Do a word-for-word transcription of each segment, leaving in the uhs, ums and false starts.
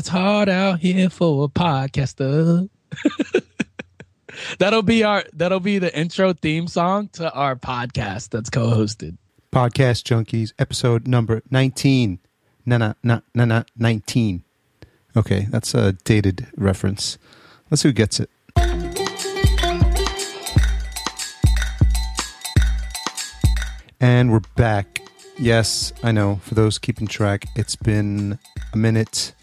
It's hard out here for a podcaster. That'll be our that'll be the intro theme song to our podcast that's co-hosted. Podcast Junkies, episode number nineteen. Na na na na na nineteen. Okay, that's a dated reference. Let's see who gets it. And we're back. Yes, I know. For those keeping track, it's been a minute,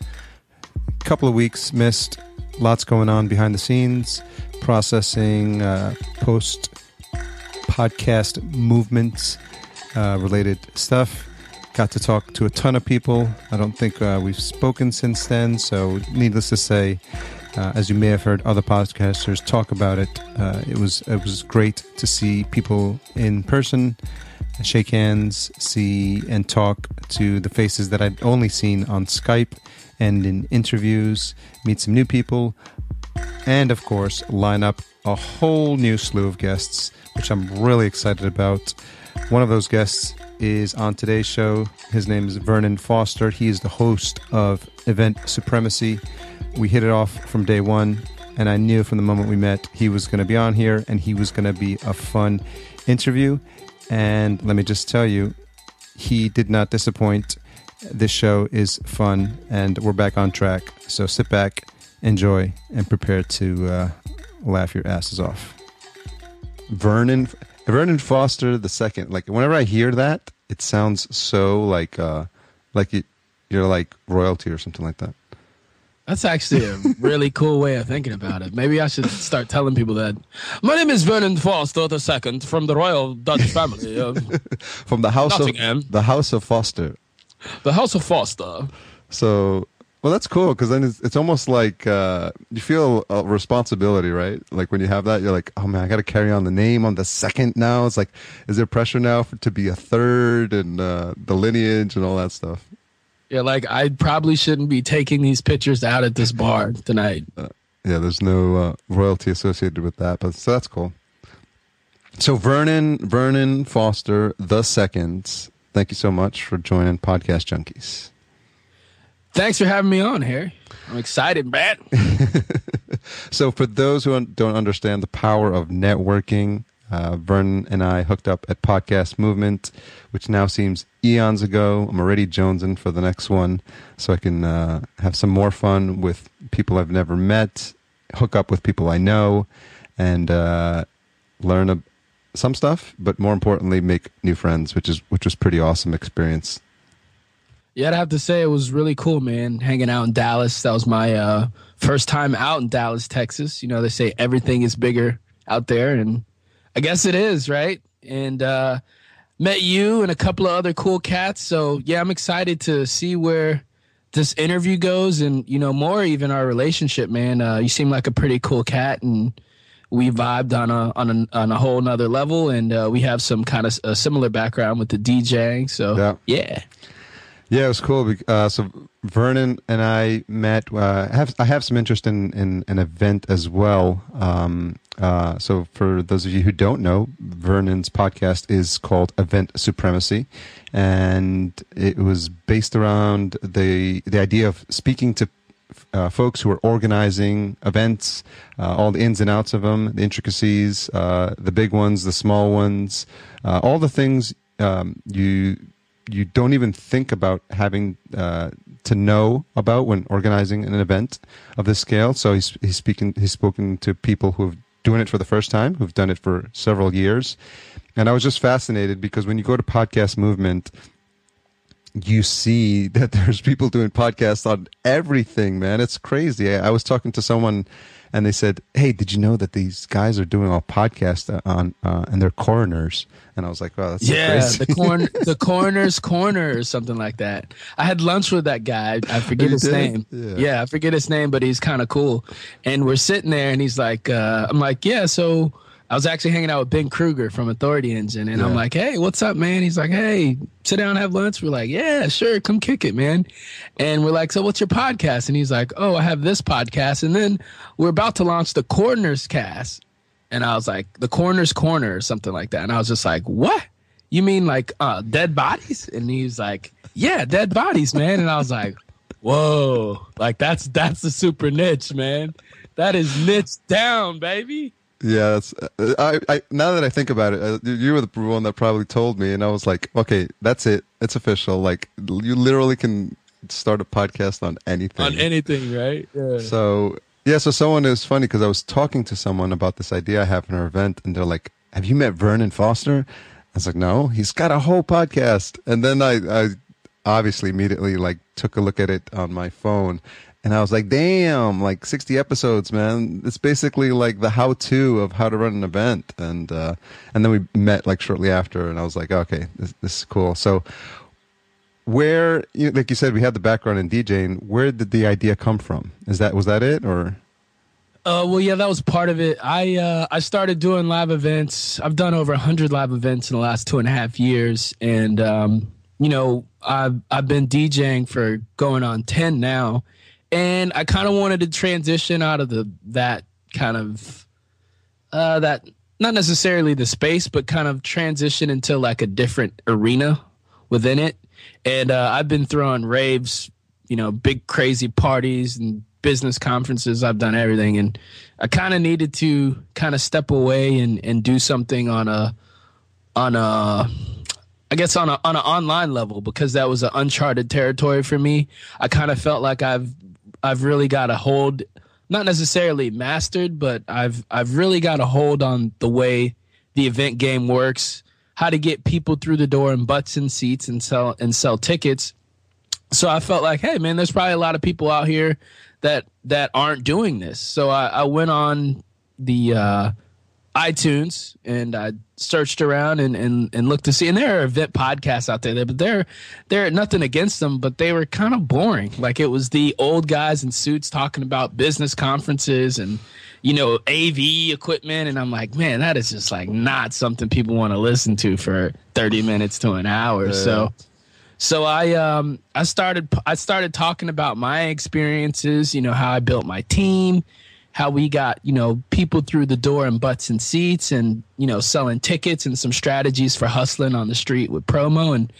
a couple of weeks missed. Lots going on behind the scenes, processing uh, post-podcast movements, uh, related stuff. Got to talk to a ton of people. I don't think uh, we've spoken since then, so needless to say, uh, as you may have heard other podcasters talk about it, uh, it was it was great to see people in person, shake hands, see and talk to the faces that I'd only seen on Skype and in interviews, meet some new people, and of course, line up a whole new slew of guests, which I'm really excited about. One of those guests is on today's show. His name is Vernon Foster. He is the host of Event Supremacy. We hit it off from day one, and I knew from the moment we met he was going to be on here, and he was going to be a fun interview. And let me just tell you, he did not disappoint. This show is fun, and we're back on track. So sit back, enjoy, and prepare to uh, laugh your asses off. Vernon, Vernon Foster the second. Like whenever I hear that, it sounds so like uh, like it, you're like royalty or something like that. That's actually a really cool way of thinking about it. Maybe I should start telling people that. My name is Vernon Foster the second from the Royal Dutch family of from the house Nottingham. of the House of Foster. The House of Foster. So, well, that's cool because then it's, it's almost like uh, you feel a responsibility, right? Like when you have that, you're like, oh man, I got to carry on the name on the second now. It's like, is there pressure now for, to be a third and uh, the lineage and all that stuff? Yeah, like I probably shouldn't be taking these pictures out at this bar tonight. Uh, yeah, there's no uh, royalty associated with that, but so that's cool. So Vernon, Vernon Foster the second. Thank you so much for joining Podcast Junkies. Thanks for having me on here. I'm excited, man. So for those who don't understand the power of networking, Uh, Vernon and I hooked up at Podcast Movement, which now seems eons ago. I'm already jonesing for the next one so I can uh, have some more fun with people I've never met, hook up with people I know, and uh, learn a, some stuff, but more importantly, make new friends, which is which was pretty awesome experience. Yeah, I'd have to say it was really cool, man, hanging out in Dallas. That was my uh, first time out in Dallas, Texas. You know, they say everything is bigger out there, and I guess it is, right? And uh, met you and a couple of other cool cats. So, yeah, I'm excited to see where this interview goes and, you know, more even our relationship, man. Uh, you seem like a pretty cool cat, and we vibed on a on a, on a whole nother level, and uh, we have some kind of a similar background with the DJing. So, yeah. Yeah, yeah it was cool. Uh, so Vernon and I met. Uh, I, have, I have some interest in, in an event as well. Um Uh, so for those of you who don't know, Vernon's podcast is called Event Supremacy, and it was based around the the idea of speaking to uh, folks who are organizing events, uh, all the ins and outs of them, the intricacies, uh, the big ones, the small ones, uh, all the things um, you you don't even think about having uh, to know about when organizing an event of this scale. So he's he's speaking he's spoken to people who have doing it for the first time, who've done it for several years. And I was just fascinated because when you go to Podcast Movement, you see that there's people doing podcasts on everything, man. It's crazy. I, I was talking to someone and they said, hey, did you know that these guys are doing all podcasts on, uh, and they're coroners? And I was like, wow, that's yeah, so crazy. the, corn- the coroner's corner or something like that. I had lunch with that guy. I forget his did? name. Yeah. yeah, I forget his name, but he's kind of cool. And we're sitting there and he's like, uh, I'm like, yeah, so I was actually hanging out with Ben Kruger from Authority Engine, and yeah. I'm like, hey, what's up, man? He's like, hey, sit down and have lunch. We're like, yeah, sure, come kick it, man. And we're like, so what's your podcast? And he's like, oh, I have this podcast. And then we're about to launch the Coroner's Cast. And I was like, the Coroner's Corner or something like that. And I was just like, what? You mean like uh, dead bodies? And he's like, yeah, dead bodies, man. And I was like, Whoa. Like that's that's the super niche, man. That is niche down, baby. Yeah, that's. I, I now that I think about it, you were the one that probably told me, and I was like, okay, that's it. It's official. Like you literally can start a podcast on anything. On anything, right? Yeah. So yeah, so someone is funny because I was talking to someone about this idea I have in our event, and they're like, "Have you met Vernon Foster?" I was like, "No, he's got a whole podcast." And then I, I obviously immediately like took a look at it on my phone. And I was like, damn, like sixty episodes, man. It's basically like the how-to of how to run an event. And uh, and then we met like shortly after, and I was like, okay, this, this is cool. So where, you know, like you said, we had the background in DJing. Where did the idea come from? Is that, was that it or? Uh, well, yeah, that was part of it. I uh, I started doing live events. I've done over one hundred live events in the last two and a half years. And, um, you know, I've, I've been DJing for going on ten now. And I kind of wanted to transition out of the that kind of uh, that not necessarily the space, but kind of transition into like a different arena within it. And uh, I've been throwing raves, you know, big crazy parties and business conferences. I've done everything, and I kind of needed to kind of step away and, and do something on a on a. I guess on a on an online level, because that was an uncharted territory for me. I kind of felt like I've I've really got a hold, not necessarily mastered, but I've I've really got a hold on the way the event game works, how to get people through the door and butts in seats and sell and sell tickets. So I felt like, hey man, there's probably a lot of people out here that that aren't doing this. So I, I went on the uh, iTunes and I searched around and, and, and looked to see, and there are event podcasts out there, but they're, they're nothing against them, but they were kind of boring. Like it was the old guys in suits talking about business conferences and, you know, A V equipment. And I'm like, man, that is just like not something people want to listen to for thirty minutes to an hour. Yeah. So, so I, um, I started, I started talking about my experiences, you know, how I built my team, how we got, you know, people through the door and butts and seats and, you know, selling tickets and some strategies for hustling on the street with promo. And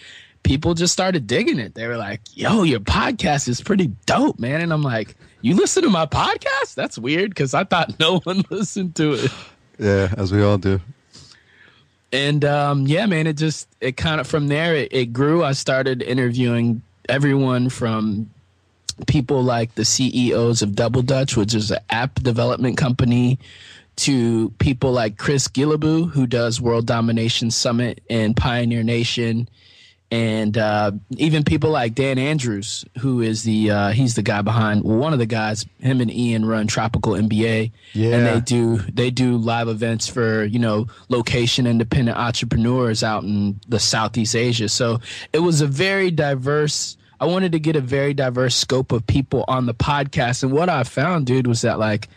people just started digging it. They were like, yo, your podcast is pretty dope, man. And I'm like, you listen to my podcast? That's weird, because I thought no one listened to it. Yeah, as we all do. And, um, yeah, man, it just, it kind of, from there, it, it grew. I started interviewing everyone from people like the C E Os of Double Dutch, which is an app development company, to people like Chris Gillaboo, who does World Domination Summit and Pioneer Nation, and uh, even people like Dan Andrews, who is the uh, he's the guy behind well, one of the guys. Him and Ian run Tropical M B A, yeah. And they do they do live events for, you know, location independent entrepreneurs out in the Southeast Asia. So it was a very diverse. I wanted to get a very diverse scope of people on the podcast. And what I found, dude, was that like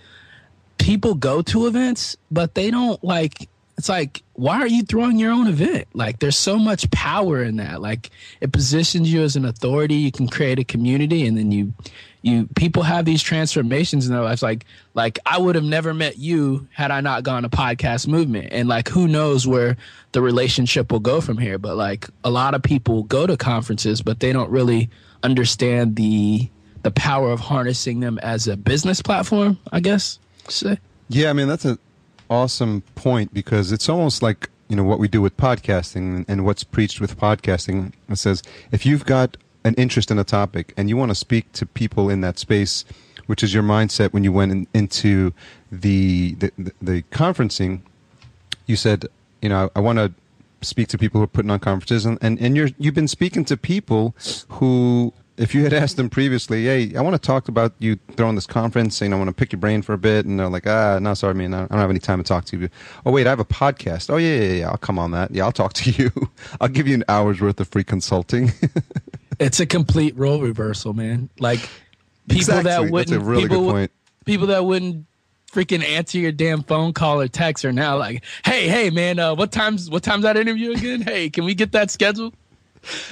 people go to events, but they don't like, it's like, why are you throwing your own event? Like there's so much power in that. Like it positions you as an authority. You can create a community, and then you, you people have these transformations in their lives. Like, like I would have never met you had I not gone to Podcast Movement, and like, who knows where the relationship will go from here. But like a lot of people go to conferences, but they don't really understand the, the power of harnessing them as a business platform, I guess. Say. Yeah. I mean, that's an awesome point, because it's almost like, you know, what we do with podcasting and what's preached with podcasting. It says, if you've got an interest in a topic and you want to speak to people in that space, which is your mindset when you went in, into the, the, the, the conferencing, you said, you know, I, I want to speak to people who are putting on conferences, and, and, and you're, you've been speaking to people who, if you had asked them previously, hey, I want to talk about you throwing this conference and I want to pick your brain for a bit. And they're like, ah, no, sorry, man, I don't have any time to talk to you. Oh, wait, I have a podcast. Oh, yeah, yeah, yeah. I'll come on that. Yeah, I'll talk to you. I'll give you an hour's worth of free consulting. It's a complete role reversal, man. Like people exactly. that wouldn't, That's a really people, good point. people that wouldn't freaking answer your damn phone call or text are now like, hey, hey, man, uh, what time's what time's that interview again? Hey, can we get that scheduled?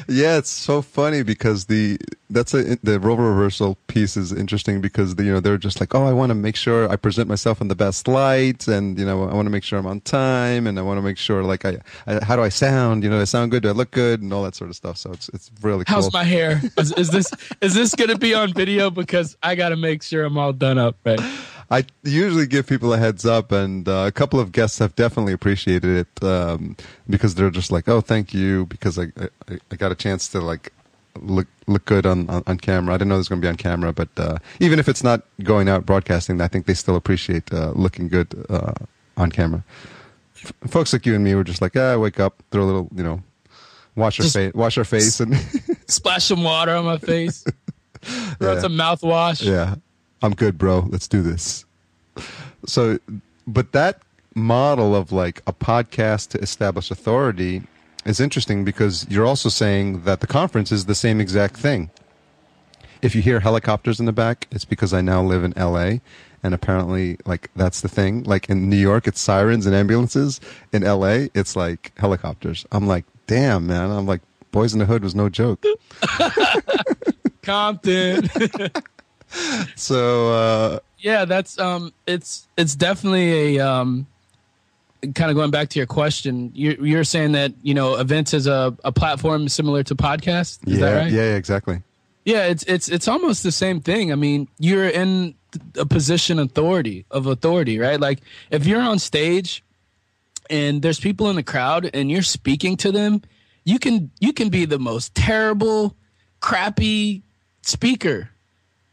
Yeah, it's so funny because the that's a, the role reversal piece is interesting because the, you know, they're just like, oh, I want to make sure I present myself in the best light, and you know, I want to make sure I'm on time, and I want to make sure like I, I how do I sound? You know, do I sound good? Do I look good? And all that sort of stuff. So it's it's really cool. How's my hair? Is, is this is this going to be on video? Because I got to make sure I'm all done up right. I usually give people a heads up, and uh, a couple of guests have definitely appreciated it um, because they're just like, "Oh, thank you," because I I, I got a chance to like look look good on, on, on camera. I didn't know it was going to be on camera, but uh, even if it's not going out broadcasting, I think they still appreciate uh, looking good uh, on camera. F- folks like you and me were just like, "Ah, wake up, throw a little, you know, wash your face, wash your face, and splash some water on my face, throw yeah. some mouthwash." Yeah. I'm good, bro. Let's do this. So, but that model of like a podcast to establish authority is interesting because you're also saying that the conference is the same exact thing. If you hear helicopters in the back, it's because I now live in L A, and apparently like that's the thing. Like in New York, it's sirens and ambulances. In L A, it's like helicopters. I'm like, damn, man. I'm like, Boys in the Hood was no joke. Compton. So uh, yeah, that's um, it's it's definitely a um, kind of going back to your question. You're, you're saying that you know events is a, a platform similar to podcasts. Is yeah, that right? Yeah, exactly. Yeah, it's it's it's almost the same thing. I mean, you're in a position authority of authority, right? Like if you're on stage and there's people in the crowd and you're speaking to them, you can you can be the most terrible, crappy speaker.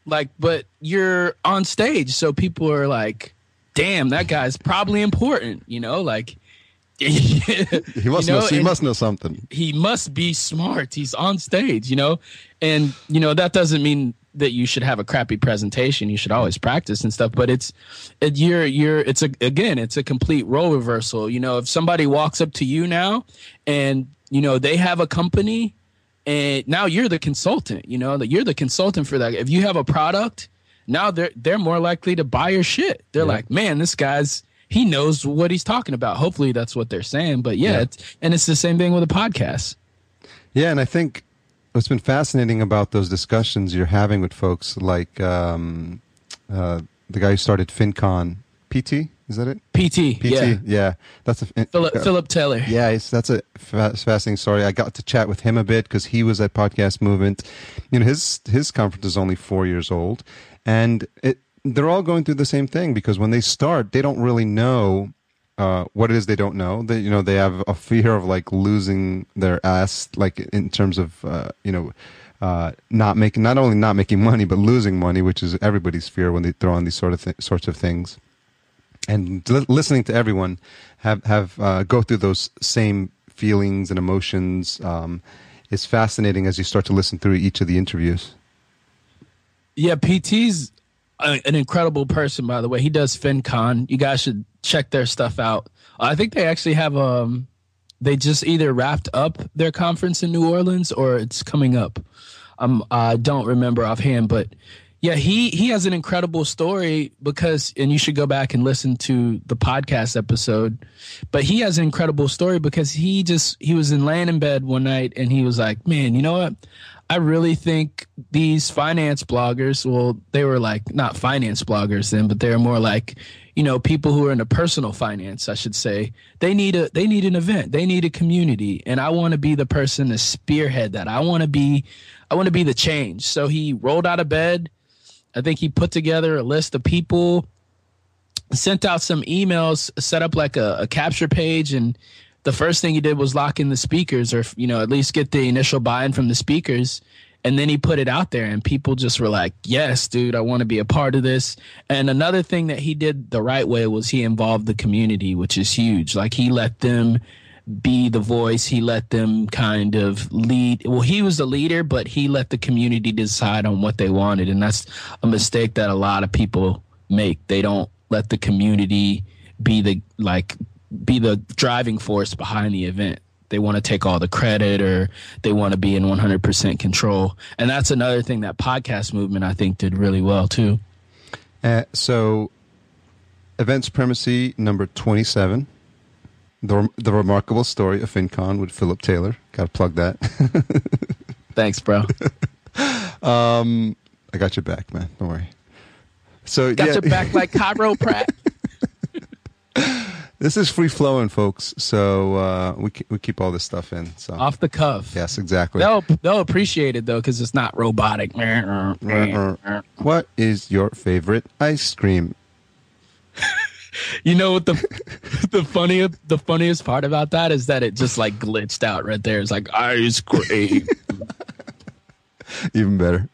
Like, but you're on stage, so people are like, damn, that guy's probably important, you know, like. he must you know? know he and must know something. He must be smart. He's on stage, you know, and, you know, that doesn't mean that you should have a crappy presentation. You should always practice and stuff. But it's it, you're you're it's a, again, it's a complete role reversal. You know, if somebody walks up to you now and, you know, they have a company. And now you're the consultant, you know, that you're the consultant for that. If you have a product, now they're they're more likely to buy your shit. They're yeah. like, man, this guy's he knows what he's talking about. Hopefully that's what they're saying. But yeah, yeah. It's, and it's the same thing with a podcast. Yeah. And I think what's been fascinating about those discussions you're having with folks like um, uh, the guy who started FinCon, P T. Is that it? P T. P T. Yeah. yeah. That's a, Philip, uh, Philip Taylor. Yeah, it's, that's a fa- fascinating story. I got to chat with him a bit because he was at Podcast Movement. You know, his his conference is only four years old, and it, they're all going through the same thing because when they start, they don't really know uh, what it is they don't know. They, you know, they have a fear of like losing their ass, like in terms of uh, you know. Uh, not making not only not making money but losing money, which is everybody's fear when they throw on these sort of th- sorts of things. And li- listening to everyone have have uh, go through those same feelings and emotions um, is fascinating as you start to listen through each of the interviews. Yeah, P T's a, an incredible person, by the way. He does FinCon. You guys should check their stuff out. I think they actually have um they just either wrapped up their conference in New Orleans or it's coming up. Um, I don't remember offhand, but. Yeah, he, he has an incredible story because, and you should go back and listen to the podcast episode, but he has an incredible story because he just, he was in laying in bed one night and he was like, man, you know what? I really think these finance bloggers, well, they were like, not finance bloggers then, but they're more like, you know, people who are into personal finance, I should say, they need a, they need an event, they need a community. And I want to be the person to spearhead that. I want to be, I want to be the change. So he rolled out of bed. I think he put together a list of people, sent out some emails, set up like a, a capture page. And the first thing he did was lock in the speakers or, you know, at least get the initial buy-in from the speakers. And then he put it out there and people just were like, yes, dude, I want to be a part of this. And another thing that he did the right way was he involved the community, which is huge. Like he let them be the voice. He let them kind of lead. Well, he was the leader, but he let the community decide on what they wanted. And that's a mistake that a lot of people make. They don't let the community be the like be the driving force behind the event. They want to take all the credit or they want to be in one hundred percent control. And that's another thing that Podcast Movement, I think, did really well, too. Uh, so Event Supremacy number twenty-seven. The, the remarkable story of FinCon with Philip Taylor. Got to plug that. Thanks, bro. um, I got your back, man. Don't worry. So got yeah. your back like chiropractic. This is free flowing, folks. So uh, we we keep all this stuff in. So off the cuff. Yes, exactly. They'll they'll appreciate it though, because it's not robotic. What is your favorite ice cream? You know what the the funny the funniest part about that is that it just like glitched out right there. It's like ice cream. Even better.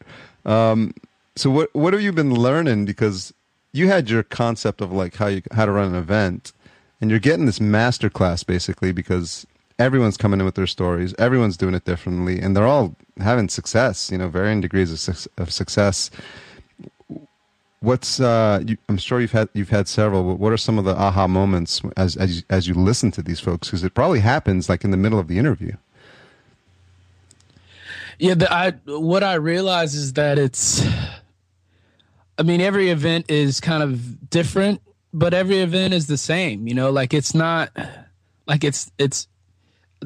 Um, so what what have you been learning? Because you had your concept of like how you how to run an event, and you're getting this master class basically because everyone's coming in with their stories, everyone's doing it differently, and they're all having success. You know, varying degrees of, su- of success. What's uh, you, I'm sure you've had you've had several. But what are some of the aha moments as as you, as you listen to these folks? Because it probably happens like in the middle of the interview. Yeah, the, I what I realize is that it's. I mean, every event is kind of different, but every event is the same. You know, like it's not like it's it's.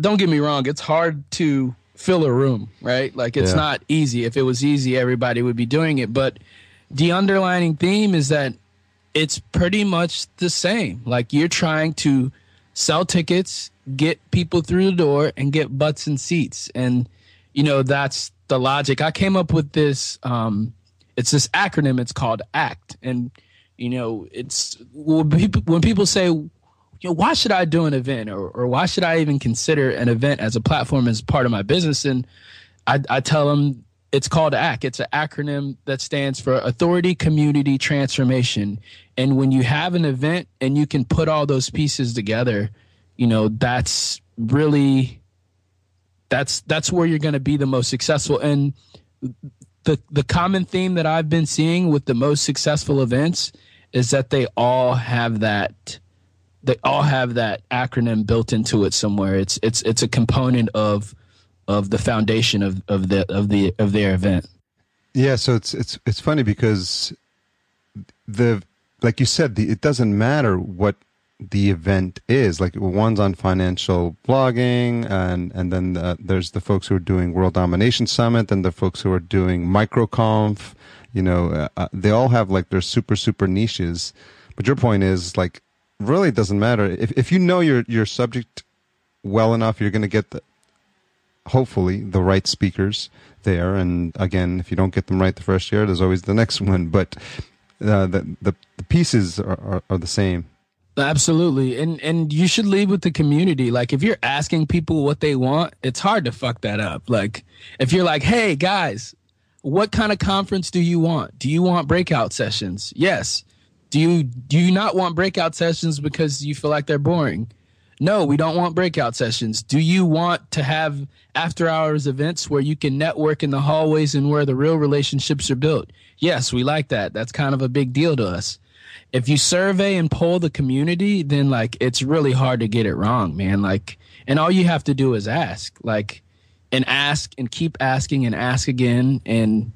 Don't get me wrong; it's hard to fill a room, right? Like it's yeah. not easy. If it was easy, everybody would be doing it, but. The underlining theme is that it's pretty much the same. Like you're trying to sell tickets, get people through the door, and get butts in seats. And, you know, that's the logic. I came up with this. Um, it's this acronym. It's called ACT. And, you know, it's when people say, you know, why should I do an event or, or why should I even consider an event as a platform as part of my business? And I, I tell them, it's called ACT. It's an acronym that stands for Authority, Community, Transformation. And when you have an event and you can put all those pieces together, you know, that's really that's that's where you're going to be the most successful. And the the common theme that I've been seeing with the most successful events is that they all have that they all have that acronym built into it somewhere. It's it's it's a component of of the foundation of, of the of the of their event. Yeah, so it's it's it's funny because the like you said, the, it doesn't matter what the event is. Like one's on financial blogging, and and then the, there's the folks who are doing World Domination Summit, and the folks who are doing MicroConf. You know, uh, they all have like their super super niches. But your point is like really it doesn't matter if if you know your your subject well enough, you're going to get the hopefully the right speakers there. And again, if you don't get them right the first year, there's always the next one. But uh, the, the the pieces are, are, are the same. Absolutely. And and you should lead with the community. Like if you're asking people what they want, it's hard to fuck that up. Like if you're like, hey guys, what kind of conference do you want? Do you want breakout sessions? Yes. Do you do you not want breakout sessions because you feel like they're boring? No, we don't want breakout sessions. Do you want to have after-hours events where you can network in the hallways and where the real relationships are built? Yes, we like that. That's kind of a big deal to us. If you survey and poll the community, then like it's really hard to get it wrong, man. Like, and all you have to do is ask, like, and ask and keep asking and ask again and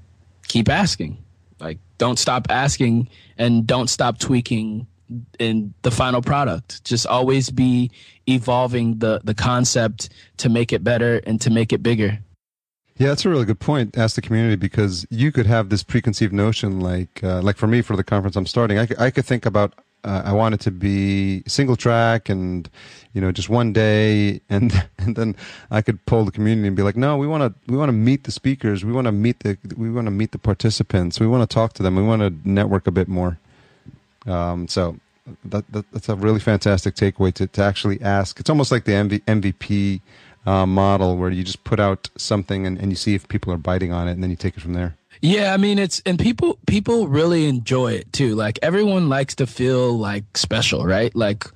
keep asking. Like, don't stop asking and don't stop tweaking in the final product. Just always be evolving the the concept to make it better and to make it bigger. Yeah, that's a really good point. Ask the community, because you could have this preconceived notion like uh, like for me, for the conference I'm starting, I, I could think about uh, I want it to be single track and, you know, just one day, and and then I could poll the community and be like, no, we want to we want to meet the speakers, we want to meet the we want to meet the participants, we want to talk to them, we want to network a bit more. Um, so that, that, that's a really fantastic takeaway to, to actually ask. It's almost like the M V, M V P uh, model where you just put out something and, and you see if people are biting on it, and then you take it from there. Yeah, I mean, it's and people people really enjoy it too. Like everyone likes to feel like special, right? Like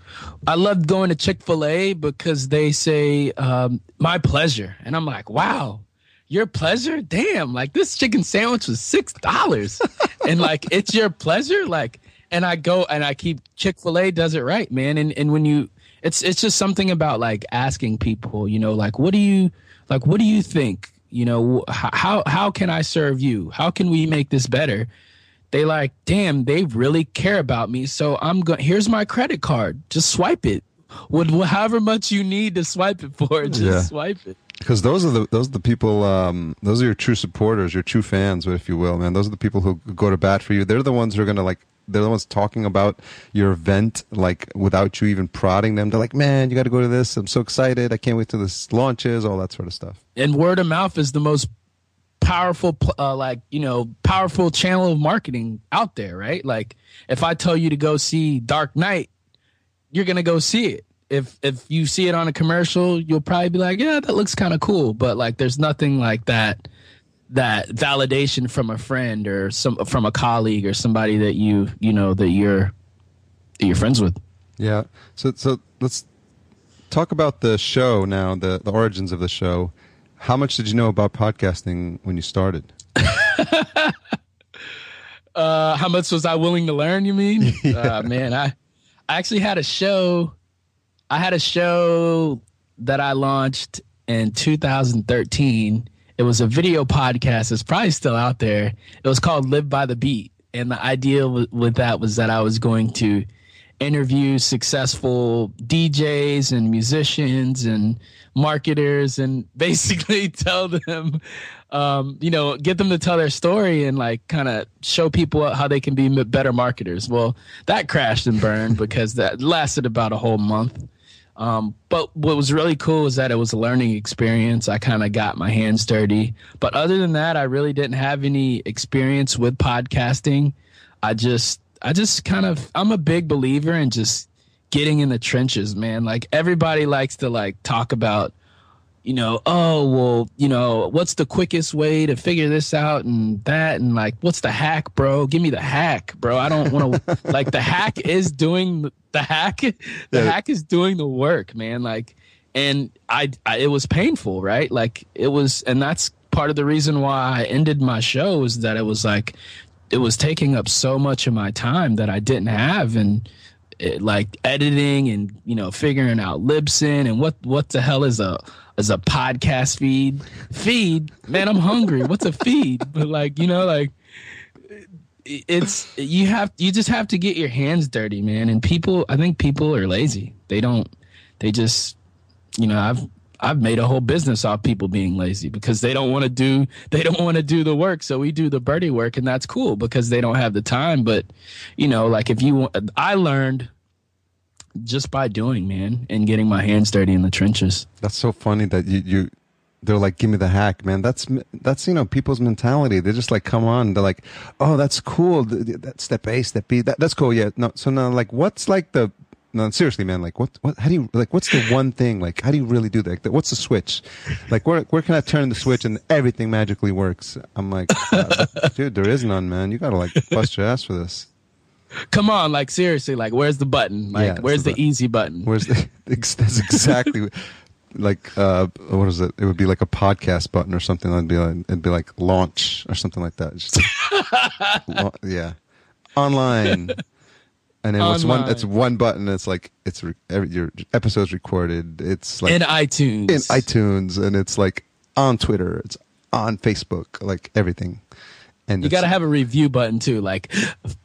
I love going to Chick-fil-A because they say um, my pleasure, and I'm like, wow. Your pleasure? Damn! Like this chicken sandwich was six dollars, and like it's your pleasure, like. And I go and I keep Chick-fil-A does it right, man. And and when you it's it's just something about like asking people, you know, like what do you like what do you think? You know, how how can I serve you? How can we make this better? They like, damn, they really care about me. So I'm going here's my credit card. Just swipe it. With however much you need to swipe it for, just yeah. swipe it. Because those are the those are the people, um, those are your true supporters, your true fans, if you will, man. Those are the people who go to bat for you. They're the ones who are gonna like. They're the ones talking about your event, like without you even prodding them. They're like, "Man, you got to go to this. I'm so excited. I can't wait till this launches." All that sort of stuff. And word of mouth is the most powerful, uh, like you know, powerful channel of marketing out there, right? Like, if I tell you to go see Dark Knight, you're gonna go see it. If if you see it on a commercial, you'll probably be like, "Yeah, that looks kind of cool." But like, there's nothing like that. That validation from a friend or some from a colleague or somebody that you you know that you're that you're friends with. Yeah. So so let's talk about the show now. The the origins of the show. How much did you know about podcasting when you started? uh, how much was I willing to learn? You mean? Yeah. Uh, man, I I actually had a show. I had a show that I launched in two thousand thirteen. It was a video podcast. It's probably still out there. It was called Live by the Beat. And the idea w- with that was that I was going to interview successful D Js and musicians and marketers and basically tell them, um, you know, get them to tell their story and like kind of show people how they can be better marketers. Well, that crashed and burned because that lasted about a whole month. Um, but what was really cool is that it was a learning experience. I kind of got my hands dirty. But other than that, I really didn't have any experience with podcasting. I just, I just kind of, I'm a big believer in just getting in the trenches, man. Like everybody likes to like talk about, you know, oh, well, you know, what's the quickest way to figure this out and that? And like, what's the hack, bro? Give me the hack, bro. I don't want to like the hack is doing the, the hack. The yeah. hack is doing the work, man. Like, and I, I, it was painful, right? Like it was, and that's part of the reason why I ended my show is that it was like, it was taking up so much of my time that I didn't have. And it, like editing and, you know, figuring out Libsyn and what, what the hell is a, As a podcast feed, feed, man, I'm hungry. What's a feed? But like, you know, like it's, you have, you just have to get your hands dirty, man. And people, I think people are lazy. They don't, they just, you know, I've, I've made a whole business off people being lazy because they don't want to do, they don't want to do the work. So we do the dirty work and that's cool because they don't have the time. But you know, like if you, I learned just by doing, man, and getting my hands dirty in the trenches. That's so funny that you, you they're like, give me the hack, man. That's, that's, you know, people's mentality. They're just like, come on. They're like, oh, that's cool. That step A, step B. That, that's cool. Yeah. No. So now like, what's like the, no, seriously, man, like what, what, how do you, like, what's the one thing? Like, how do you really do that? What's the switch? Like, where, where can I turn the switch and everything magically works? I'm like, uh, dude, there is none, man. You got to like bust your ass for this. Come on, like seriously, like where's the button? Like yeah, where's the, the button. Easy button? Where's the, that's exactly like uh, what is it? It would be like a podcast button or something. It'd be like, it'd be like launch or something like that. Just like, la- yeah, online. And then online. It's one. It's one button. It's like it's re- every, your episode's recorded. It's like in iTunes, in iTunes, and it's like on Twitter. It's on Facebook. Like everything. And you got to have a review button too, like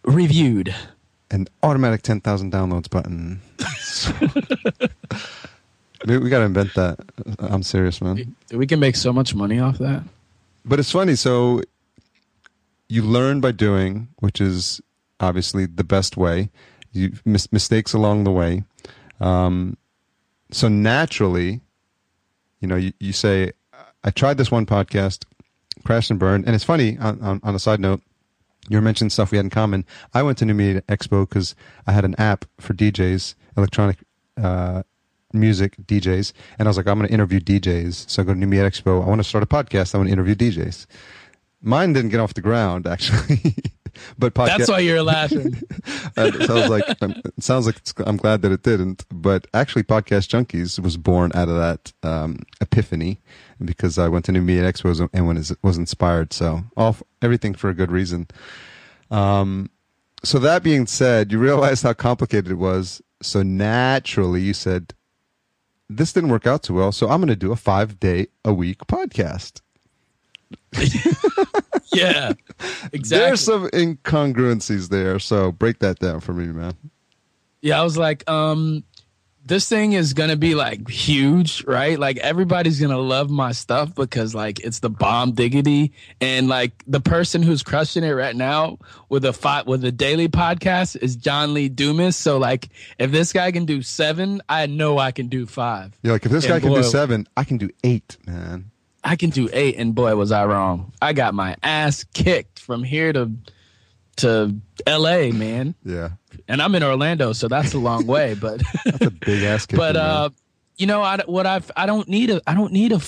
reviewed. An automatic ten thousand downloads button. We got to invent that. I'm serious, man. We can make so much money off that. But it's funny. So you learn by doing, which is obviously the best way. You mis- mistakes along the way. Um, so naturally, you know, you, you say, I tried this one podcast. Crash and burn. And it's funny, on, on, on a side note, you were mentioning stuff we had in common. I went to New Media Expo because I had an app for D Js, electronic uh, music D Js. And I was like, I'm going to interview D Js. So I go to New Media Expo. I want to start a podcast. I want to interview D Js. Mine didn't get off the ground, actually. But podcast- That's why you're laughing. It, sounds like, it sounds like I'm glad that it didn't. But actually, Podcast Junkies was born out of that um, epiphany because I went to New Media Expo and was inspired. So all, everything for a good reason. Um, so that being said, you realized how complicated it was. So naturally, you said, this didn't work out too well, so I'm going to do a five-day-a-week podcast. Yeah, exactly. There's some incongruencies there, so break that down for me, man. Yeah, I was like, um, this thing is going to be like huge, right? Like everybody's going to love my stuff because like it's the bomb diggity. And like the person who's crushing it right now with a five, with a daily podcast is John Lee Dumas. So like if this guy can do seven, I know I can do five. Yeah, like if this and guy boy, can do seven, I can do eight, man. I can do eight. And boy, was I wrong. I got my ass kicked from here to to L A, man. Yeah. And I'm in Orlando, so that's a long way, but that's a big ass kick. But uh, you know, I what I've I don't need a I don't need a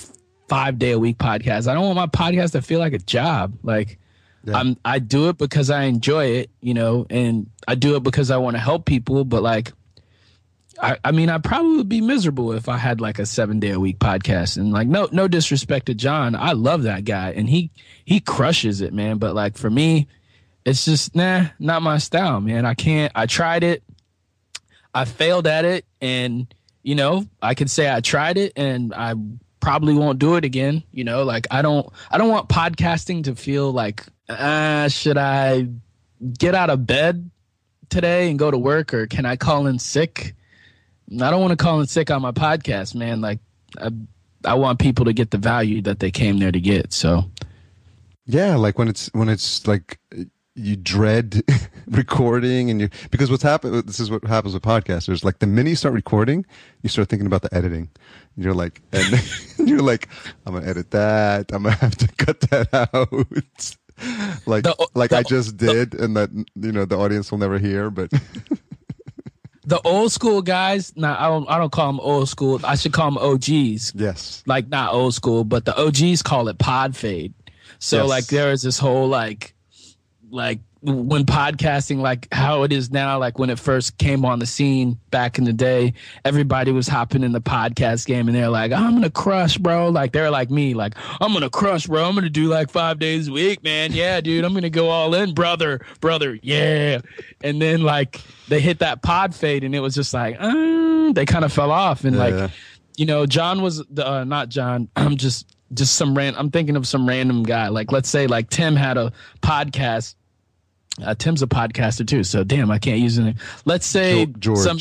five day a week podcast. I don't want my podcast to feel like a job. Like yeah. I'm I do it because I enjoy it, you know, and I do it because I want to help people. But like, I I mean, I probably would be miserable if I had like a seven day a week podcast. And like, no no disrespect to John, I love that guy, and he he crushes it, man. But like for me, it's just, nah, not my style, man. I can't, I tried it. I failed at it. And, you know, I can say I tried it and I probably won't do it again. You know, like I don't, I don't want podcasting to feel like, ah, uh, should I get out of bed today and go to work, or can I call in sick? I don't want to call in sick on my podcast, man. Like I, I want people to get the value that they came there to get. So. Yeah. Like when it's, when it's like, you dread recording, and you because what's happened, this is what happens with podcasters. Like the minute you start recording, you start thinking about the editing. And you're like, and you're like, I'm gonna edit that. I'm gonna have to cut that out. Like, the, like the, I just did, the, and that you know the audience will never hear. But the old school guys, nah, I don't, I don't call them old school. I should call them O Gs. Yes, like not old school, but the O Gs call it pod fade. So yes. Like there is this whole like. Like when podcasting, like how it is now, like when it first came on the scene back in the day, everybody was hopping in the podcast game and they're like, oh, I'm going to crush, bro. Like they're like me, like I'm going to crush, bro. I'm going to do like five days a week, man. Yeah, dude, I'm going to go all in, brother, brother. Yeah. And then like they hit that pod fade and it was just like, uh, they kind of fell off. And yeah, like, yeah. you know, John was uh, not John. I'm just just some random. I'm thinking of some random guy. Like, let's say like Tim had a podcast. Uh, Tim's a podcaster too, so damn, I can't use it. Let's say George. some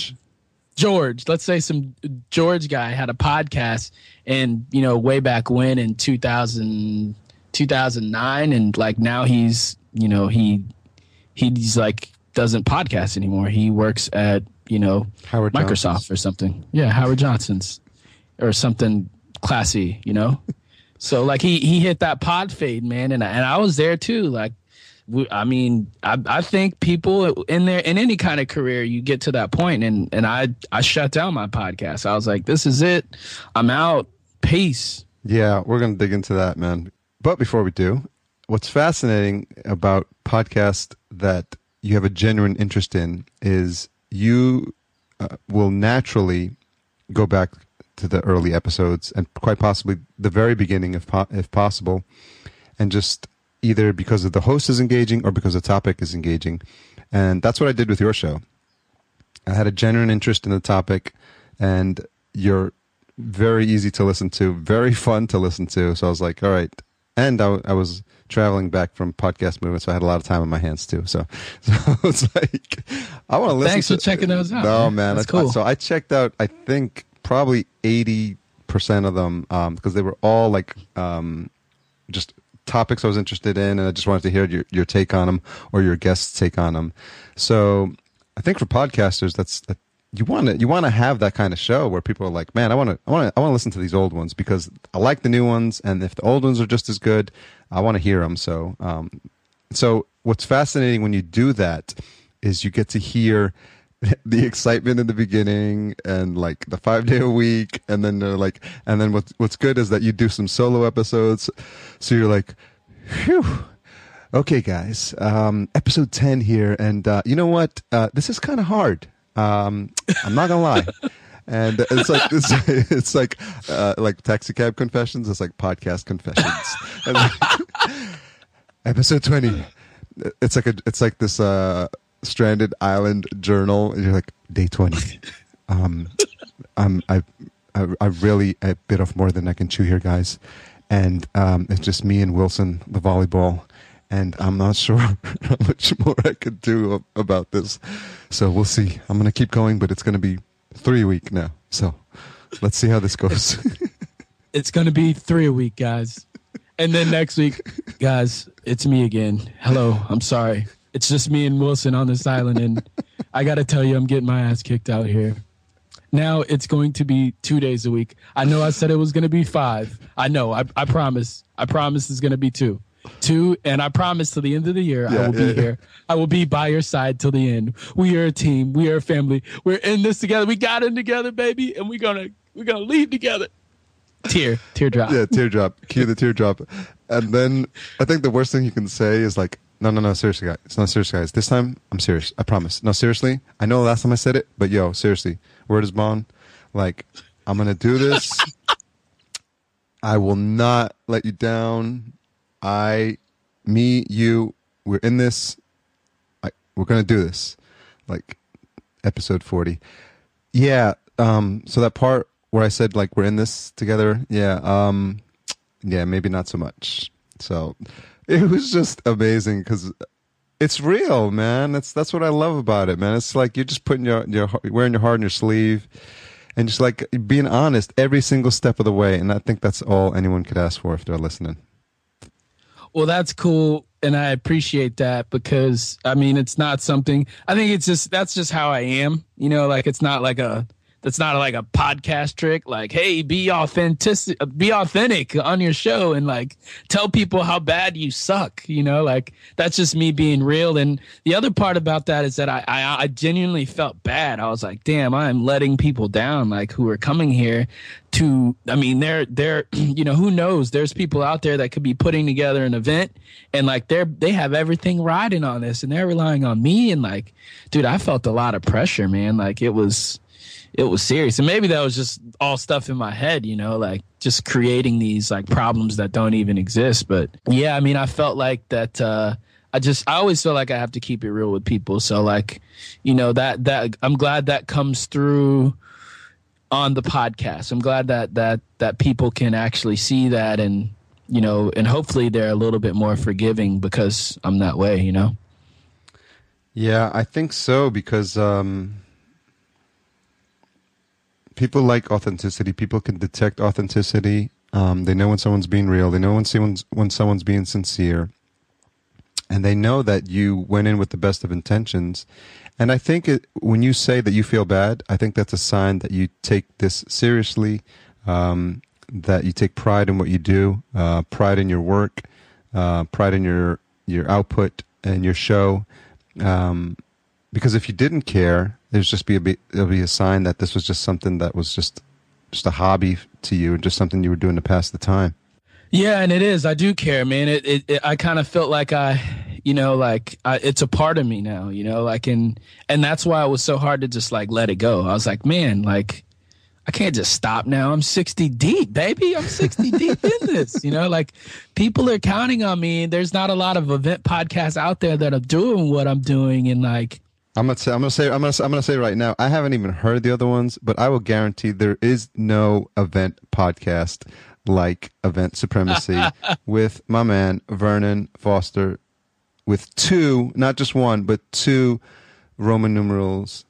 George. Let's say some George guy had a podcast, and you know, way back when in two thousand, two thousand nine, and like now he's, you know, he he's like doesn't podcast anymore. He works at you know Howard Microsoft Johnson's. or something. Yeah, Howard Johnson's or something classy, you know. So like he he hit that pod fade, man, and I, and I was there too, like. I mean, I, I think people in there in any kind of career, you get to that point, and and I I shut down my podcast. I was like, this is it. I'm out. Peace. Yeah, we're gonna dig into that, man. But before we do, what's fascinating about podcasts that you have a genuine interest in is you uh, will naturally go back to the early episodes and quite possibly the very beginning, if po- if possible, and just. Either because of the host is engaging or because the topic is engaging. And that's what I did with your show. I had a genuine interest in the topic, and you're very easy to listen to, very fun to listen to. So I was like, all right. And I, I was traveling back from Podcast Movement, so I had a lot of time on my hands too. So, so it's like, I want to listen. Thanks for to, checking those out. No, man. That's I, cool. I, so I checked out, I think, probably eighty percent of them um, because they were all like um, just – topics I was interested in, and I just wanted to hear your, your take on them or your guest's take on them. So I think for podcasters, that's that you want to you want to have that kind of show where people are like, man, I want to I want to I want to listen to these old ones because I like the new ones, and if the old ones are just as good, I want to hear them. So um, so what's fascinating when you do that is you get to hear the excitement in the beginning and like the five day a week, and then they're like, and then what's what's good is that you do some solo episodes, so you're like, whew, okay guys, um episode ten here, and uh you know what, uh this is kind of hard, um I'm not gonna lie. And it's like it's, it's like uh like taxi cab confessions, it's like podcast confessions. And like, episode twenty, it's like a it's like this uh stranded island journal, and you're like, day twenty, um um i i, I really I bit off more than I can chew here, guys, and um it's just me and Wilson the volleyball, and I'm not sure how much more I could do about this, so we'll see. I'm gonna keep going, but it's gonna be three a week now. So let's see how this goes. It's going to be three a week, guys. And then next week, guys, it's me again. Hello. I'm sorry. It's just me and Wilson on this island. And I got to tell you, I'm getting my ass kicked out here. Now it's going to be two days a week. I know I said it was going to be five. I know. I, I promise. I promise it's going to be two. Two. And I promise till the end of the year, yeah, I will yeah, be yeah. here. I will be by your side till the end. We are a team. We are a family. We're in this together. We got in together, baby. And we're going to we're gonna leave together. Tear. Teardrop. Yeah, teardrop. Cue the teardrop. And then I think the worst thing you can say is like, no, no, no, seriously, guys. It's not serious, guys. This time, I'm serious. I promise. No, seriously. I know last time I said it, but yo, seriously. Word is bond. Like, I'm going to do this. I will not let you down. I, me, you, we're in this. I, we're going to do this. Like, episode forty. Yeah. Um, so that part where I said, like, we're in this together. Yeah. Um, yeah, maybe not so much. So it was just amazing because it's real, man. That's that's what I love about it, man. It's like you're just putting your your wearing your heart on your sleeve, and just like being honest every single step of the way. And I think that's all anyone could ask for if they're listening. Well, that's cool, and I appreciate that because I mean, it's not something. I think it's just that's just how I am. You know, like it's not like a that's not like a podcast trick. Like, hey, be authentic, be authentic on your show, and like tell people how bad you suck. You know, like that's just me being real. And the other part about that is that I, I, I genuinely felt bad. I was like, damn, I'm letting people down. Like who are coming here to? I mean, they're they're you know, who knows? There's people out there that could be putting together an event, and like they're they have everything riding on this, and they're relying on me. And like, dude, I felt a lot of pressure, man. Like it was. It was serious. And maybe that was just all stuff in my head, you know, like just creating these like problems that don't even exist. But yeah, I mean, I felt like that. Uh, I just I always feel like I have to keep it real with people. So like, you know, that that I'm glad that comes through on the podcast. I'm glad that that that people can actually see that. And, you know, and hopefully they're a little bit more forgiving because I'm that way, you know. Yeah, I think so, because um people like authenticity. People can detect authenticity. Um, they know when someone's being real. They know when someone's, when someone's being sincere. And they know that you went in with the best of intentions. And I think it, when you say that you feel bad, I think that's a sign that you take this seriously, um, that you take pride in what you do, uh, pride in your work, uh, pride in your, your output and your show. Um, because if you didn't care, there's just be a it'll be a sign that this was just something that was just just a hobby to you, and just something you were doing to pass the time. Yeah, and it is. I do care, man. It it, it I kind of felt like I, you know, like I, it's a part of me now, you know, like and and that's why it was so hard to just like let it go. I was like, man, like I can't just stop now. I'm sixty deep, baby. I'm sixty deep in this, you know, like people are counting on me. There's not a lot of event podcasts out there that are doing what I'm doing, and like. I'm gonna say. I'm gonna say. I'm gonna. I'm gonna say right now. I haven't even heard the other ones, but I will guarantee there is no event podcast like Event Supremacy with my man Vernon Foster, with two, not just one, but two Roman numerals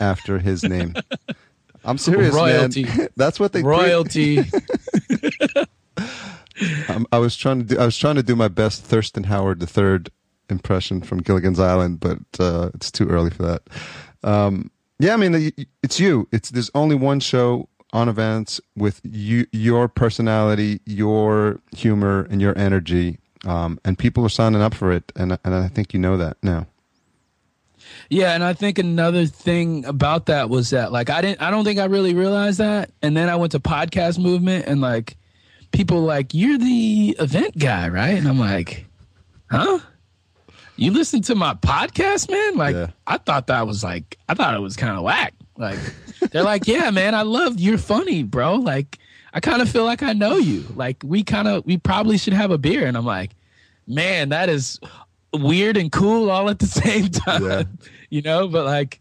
after his name. I'm serious, royalty. Man. That's what they royalty. um, I was trying to do. I was trying to do my best Thurston Howard the third impression from Gilligan's Island, but uh, it's too early for that. Um, yeah, I mean, it's you. It's there's only one show on Events with you, your personality, your humor, and your energy, um, and people are signing up for it, and and I think you know that now. Yeah, and I think another thing about that was that, like, I didn't, I don't think I really realized that, and then I went to Podcast Movement, and like, people like, you're the event guy, right? And I'm like, huh? You listen to my podcast, man? Like, yeah. I thought that was like, I thought it was kind of whack. Like, they're like, yeah, man, I love, you're funny, bro. Like, I kind of feel like I know you. Like, we kind of, we probably should have a beer. And I'm like, man, that is weird and cool all at the same time, yeah. You know? But like,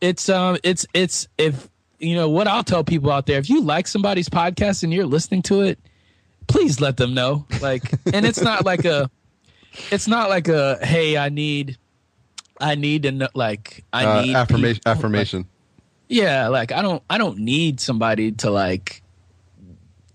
it's, um, it's, it's, if, you know, what I'll tell people out there, if you like somebody's podcast and you're listening to it, please let them know. Like, and it's not like a, It's not like a, hey, I need, I need to know, like, I uh, need affirmation. People. Affirmation. Like, Yeah, like I don't I don't need somebody to like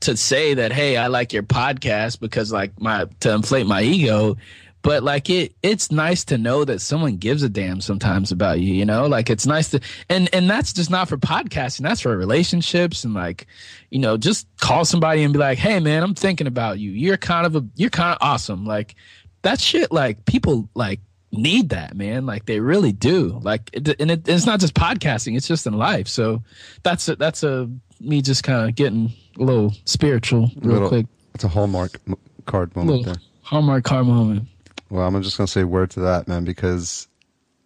to say that, hey, I like your podcast, because like my to inflate my ego. But like it it's nice to know that someone gives a damn sometimes about you, you know, like it's nice to and and that's just not for podcasting. That's for relationships. And like, you know, just call somebody and be like, hey, man, I'm thinking about you. You're kind of a you're kind of awesome. Like that shit, like people like need that, man. Like they really do. Like it, and it, it's not just podcasting. It's just in life. So that's a, that's a me just kind of getting a little spiritual real little, quick. It's a Hallmark card moment. There. Hallmark card moment. Well, I'm just going to say word to that, man, because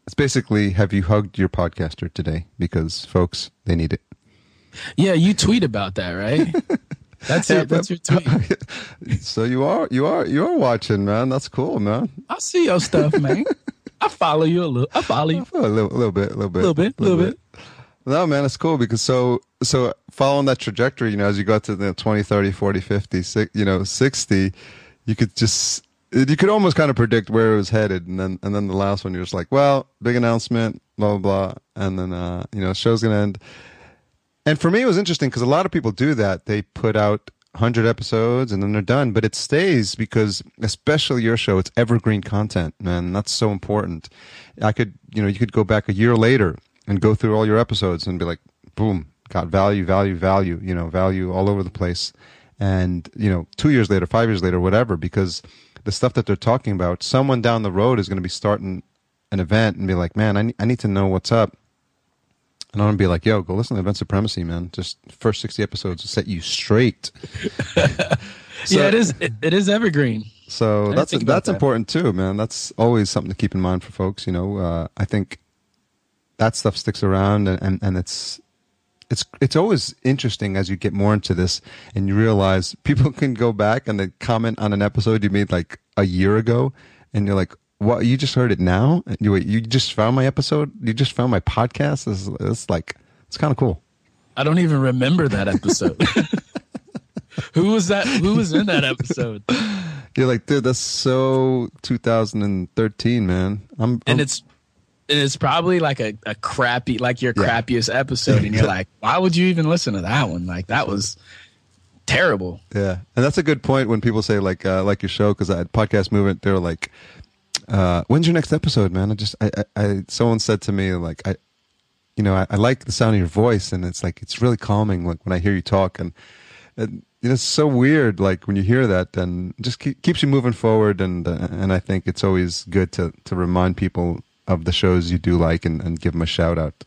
it's basically, have you hugged your podcaster today? Because, folks, they need it. Yeah, you tweet about that, right? That's yeah, it. That's your tweet. So you are, you are, you are watching, man. That's cool, man. I see your stuff, man. I follow you a little. I follow you I a little, little bit, a little bit, a little bit, a little, little bit. bit. No, man, it's cool because so, so following that trajectory, you know, as you got to the twenty, thirty, forty, fifty, sixty, you know, sixty, you could just. You could almost kind of predict where it was headed, and then and then the last one, you're just like, well, big announcement, blah, blah, blah, and then, uh, you know, show's going to end. And for me, it was interesting because a lot of people do that. They put out one hundred episodes, and then they're done, but it stays because, especially your show, it's evergreen content, man. That's so important. I could, you know, you could go back a year later and go through all your episodes and be like, boom, got value, value, value, you know, value all over the place. And, you know, two years later, five years later, whatever, because the stuff that they're talking about, someone down the road is going to be starting an event and be like, man, I, ne- I need to know what's up. And I'm going to be like, yo, go listen to Event Supremacy, man. Just first sixty episodes will set you straight. So, yeah, it is it, it is evergreen. So that's that's that. important too, man. That's always something to keep in mind for folks. You know, uh, I think that stuff sticks around, and, and, and it's It's it's always interesting as you get more into this and you realize people can go back and they comment on an episode you made like a year ago, and you're like, what? You just heard it now? You you just found my episode? You just found my podcast? It's, it's like, it's kind of cool. I don't even remember that episode. Who was that? Who was in that episode? You're like, dude, that's so two thousand thirteen, man. I'm, I'm and it's. And it's probably like a, a crappy, like your yeah. crappiest episode. And you're like, why would you even listen to that one? Like, that was terrible. Yeah. And that's a good point when people say, like, uh, like your show, because at Podcast Movement, they're like, uh, when's your next episode, man? I just, I, I, I someone said to me, like, I, you know, I, I like the sound of your voice. And it's like, it's really calming, like, when I hear you talk. And, and you know, it's so weird, like, when you hear that, and just keep, keeps you moving forward. And, uh, and I think it's always good to, to remind people of the shows you do like, and, and give them a shout out.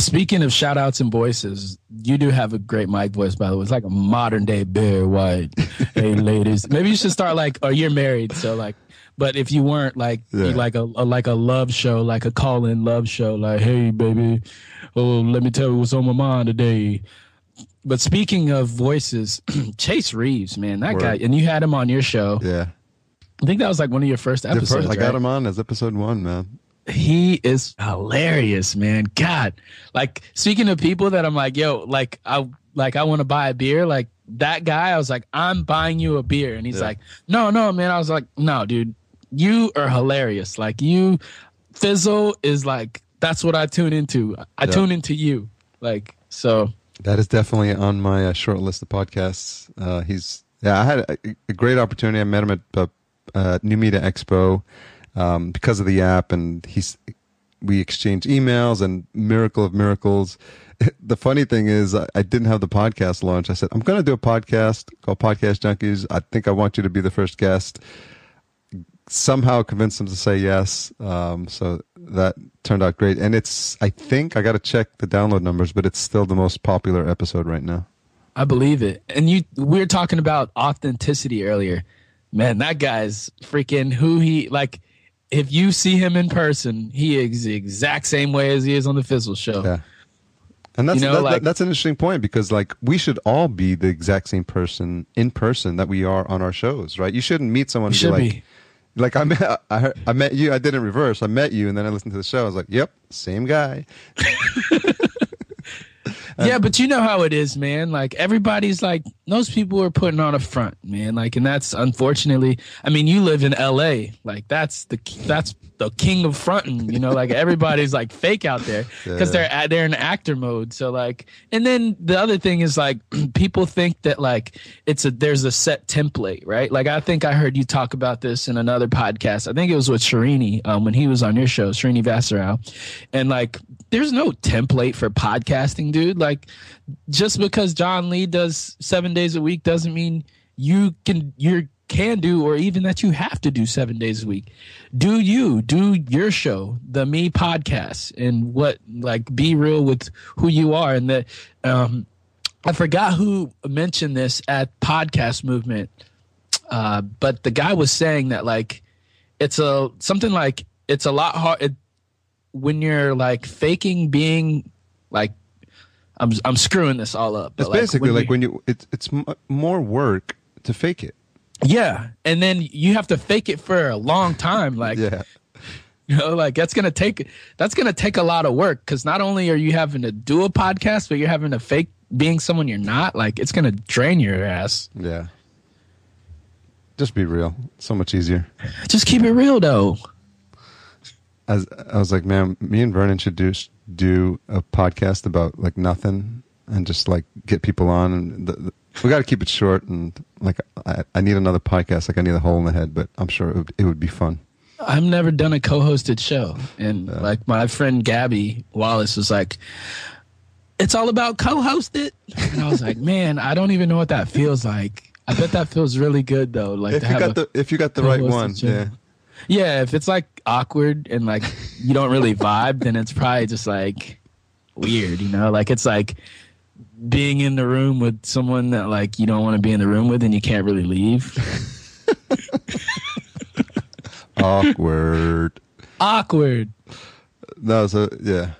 Speaking of shout outs and voices, you do have a great mic voice, by the way. It's like a modern day Barry White. Hey, ladies, maybe you should start like, or you're married. So like, but if you weren't like, yeah. you like a, a, like a love show, like a call in love show, like, hey baby, oh, let me tell you what's on my mind today. But speaking of voices, Chase Reeves, man, that Word. guy, and you had him on your show. Yeah. I think that was like one of your first episodes. First, I got right? him on as episode one, man. He is hilarious, man. God, like speaking of people that I'm like, yo, like I like I want to buy a beer. Like that guy, I was like, I'm buying you a beer, and he's yeah. like, no, no, man. I was like, no, dude, you are hilarious. Like you, Fizzle is like that's what I tune into. I yeah. tune into you, like so. That is definitely on my uh, short list of podcasts. Uh, he's yeah, I had a, a great opportunity. I met him at. Uh, Uh, New Media Expo um, because of the app, and he's we exchanged emails, and miracle of miracles. The funny thing is I, I didn't have the podcast launch. I said, I'm going to do a podcast called Podcast Junkies. I think I want you to be the first guest. Somehow convinced him to say yes. Um, so that turned out great. And it's, I think, I got to check the download numbers, but it's still the most popular episode right now. I believe it. And you, we were talking about authenticity earlier. Man, that guy's freaking who he like. If you see him in person, he is the exact same way as he is on the Fizzle Show. Yeah, and that's you know, that, like, that's an interesting point because like we should all be the exact same person in person that we are on our shows, right? You shouldn't meet someone and be like, be. like I met I, heard, I met you. I did it in reverse. I met you, and then I listened to the show. I was like, yep, same guy. Yeah, but you know how it is, man. Like, everybody's like, most people are putting on a front, man. Like, and that's unfortunately, I mean, you live in L A. Like, that's the that's the king of fronting, you know, like everybody's like fake out there because they're they're in actor mode. So like, and then the other thing is like, people think that like it's a there's a set template, right? Like, I think I heard you talk about this in another podcast. I think it was with Shirini um, when he was on your show, Shirini Vassarau, and like, there's no template for podcasting, dude. Like, just because John Lee does seven days a week doesn't mean you can you can do, or even that you have to do seven days a week. Do you do your show, the Me Podcast, and what, like, be real with who you are. And that um, I forgot who mentioned this at Podcast Movement, uh, but the guy was saying that like it's a something like it's a lot hard it, when you're like faking being like. I'm I'm screwing this all up. It's like, basically when like when you it's it's more work to fake it. Yeah, and then you have to fake it for a long time. Like, yeah. you know, like that's gonna take that's gonna take a lot of work, because not only are you having to do a podcast, but you're having to fake being someone you're not. Like, it's gonna drain your ass. Yeah. Just be real. It's so much easier. Just keep it real, though. As I was like, man, me and Vernon should do. do a podcast about like nothing and just like get people on, and the, the, we got to keep it short, and like I, I need another podcast, like I need a hole in the head, but I'm sure it would, it would be fun. I've never done a co-hosted show, and uh, like my friend Gabby Wallace was like, it's all about co-hosted, and I was like, man, I don't even know what that feels like. I bet that feels really good though, like if, to you, have got the, if you got the right one show. yeah Yeah, if it's like awkward and like you don't really vibe, then it's probably just like weird, you know? Like, it's like being in the room with someone that like you don't want to be in the room with and you can't really leave. Awkward. Awkward. No, so yeah.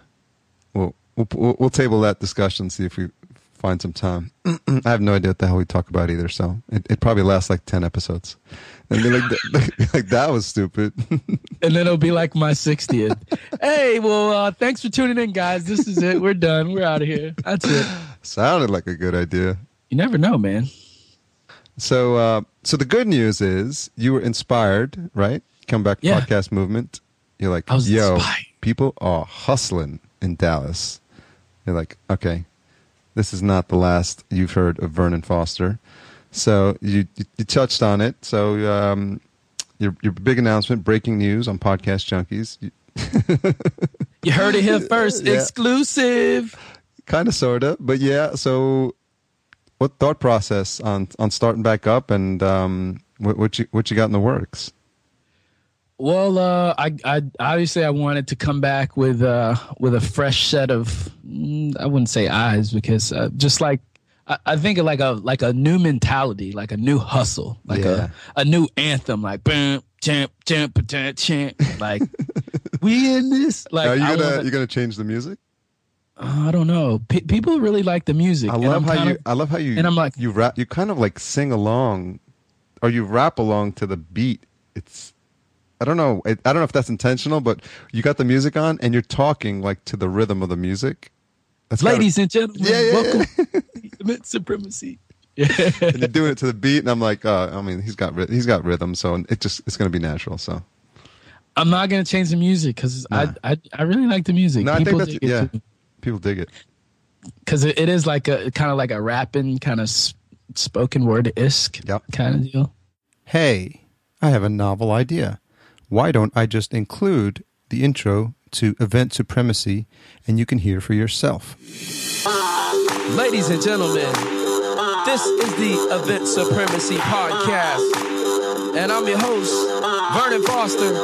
We'll, we'll we'll table that discussion, see if we find some time. I have no idea what the hell we talk about either, so it, it probably lasts like ten episodes. And then like, that, like that was stupid. And then it'll be like my sixtieth. Hey, well, uh, thanks for tuning in, guys. This is it. We're done. We're out of here. That's it. Sounded like a good idea. You never know, man. So, uh, so the good news is you were inspired, right? Come back to yeah. Podcast Movement. You're like, yo, inspired. People are hustling in Dallas. You're like, okay, this is not the last you've heard of Vernon Foster. So you you touched on it. So um, your your big announcement, breaking news on Podcast Junkies. You heard it here first, yeah. Exclusive. Kind of, sort of, but yeah. So, what thought process on on starting back up, and um, what, what you what you got in the works? Well, uh, I, I obviously I wanted to come back with uh, with a fresh set of, I wouldn't say eyes, because uh, just like. I think of like a like a new mentality, like a new hustle, like yeah. a, a new anthem, like boom, champ, champ, champ, champ. Like, we in this. Like, are you gonna wanna, you gonna change the music? Uh, I don't know. P people really like the music. I love how you. Of, I love how you. And I'm like, you rap. You kind of like sing along, or you rap along to the beat. It's. I don't know. I, I don't know if that's intentional, but you got the music on and you're talking like to the rhythm of the music. That's Ladies kind of, and gentlemen, yeah, yeah, welcome. Yeah. Event Supremacy. Yeah. And they're doing it to the beat, and I'm like, uh, I mean, he's got he's got rhythm, so it just it's going to be natural. So I'm not going to change the music, because nah. I, I I really like the music. No, people I think that's, dig yeah, it too. People dig it because it, it is like a kind of like a rapping kind of sp spoken word isk yep. kind of deal. Hey, I have a novel idea. Why don't I just include the intro to Event Supremacy, and you can hear for yourself. Ladies and gentlemen, this is the Event Supremacy Podcast, and I'm your host, Vernon Foster.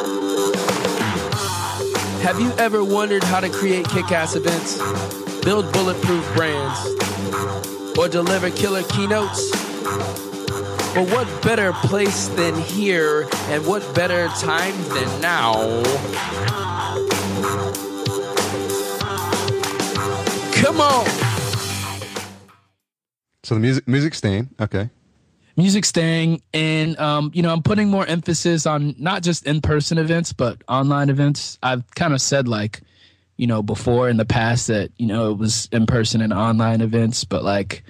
Have you ever wondered how to create kick-ass events, build bulletproof brands, or deliver killer keynotes? Well, what better place than here, and what better time than now? Come on. So the music, music's staying. Okay. Music's staying. And, um, you know, I'm putting more emphasis on not just in-person events, but online events. I've kind of said, like, you know, before in the past that, you know, it was in person and online events, but like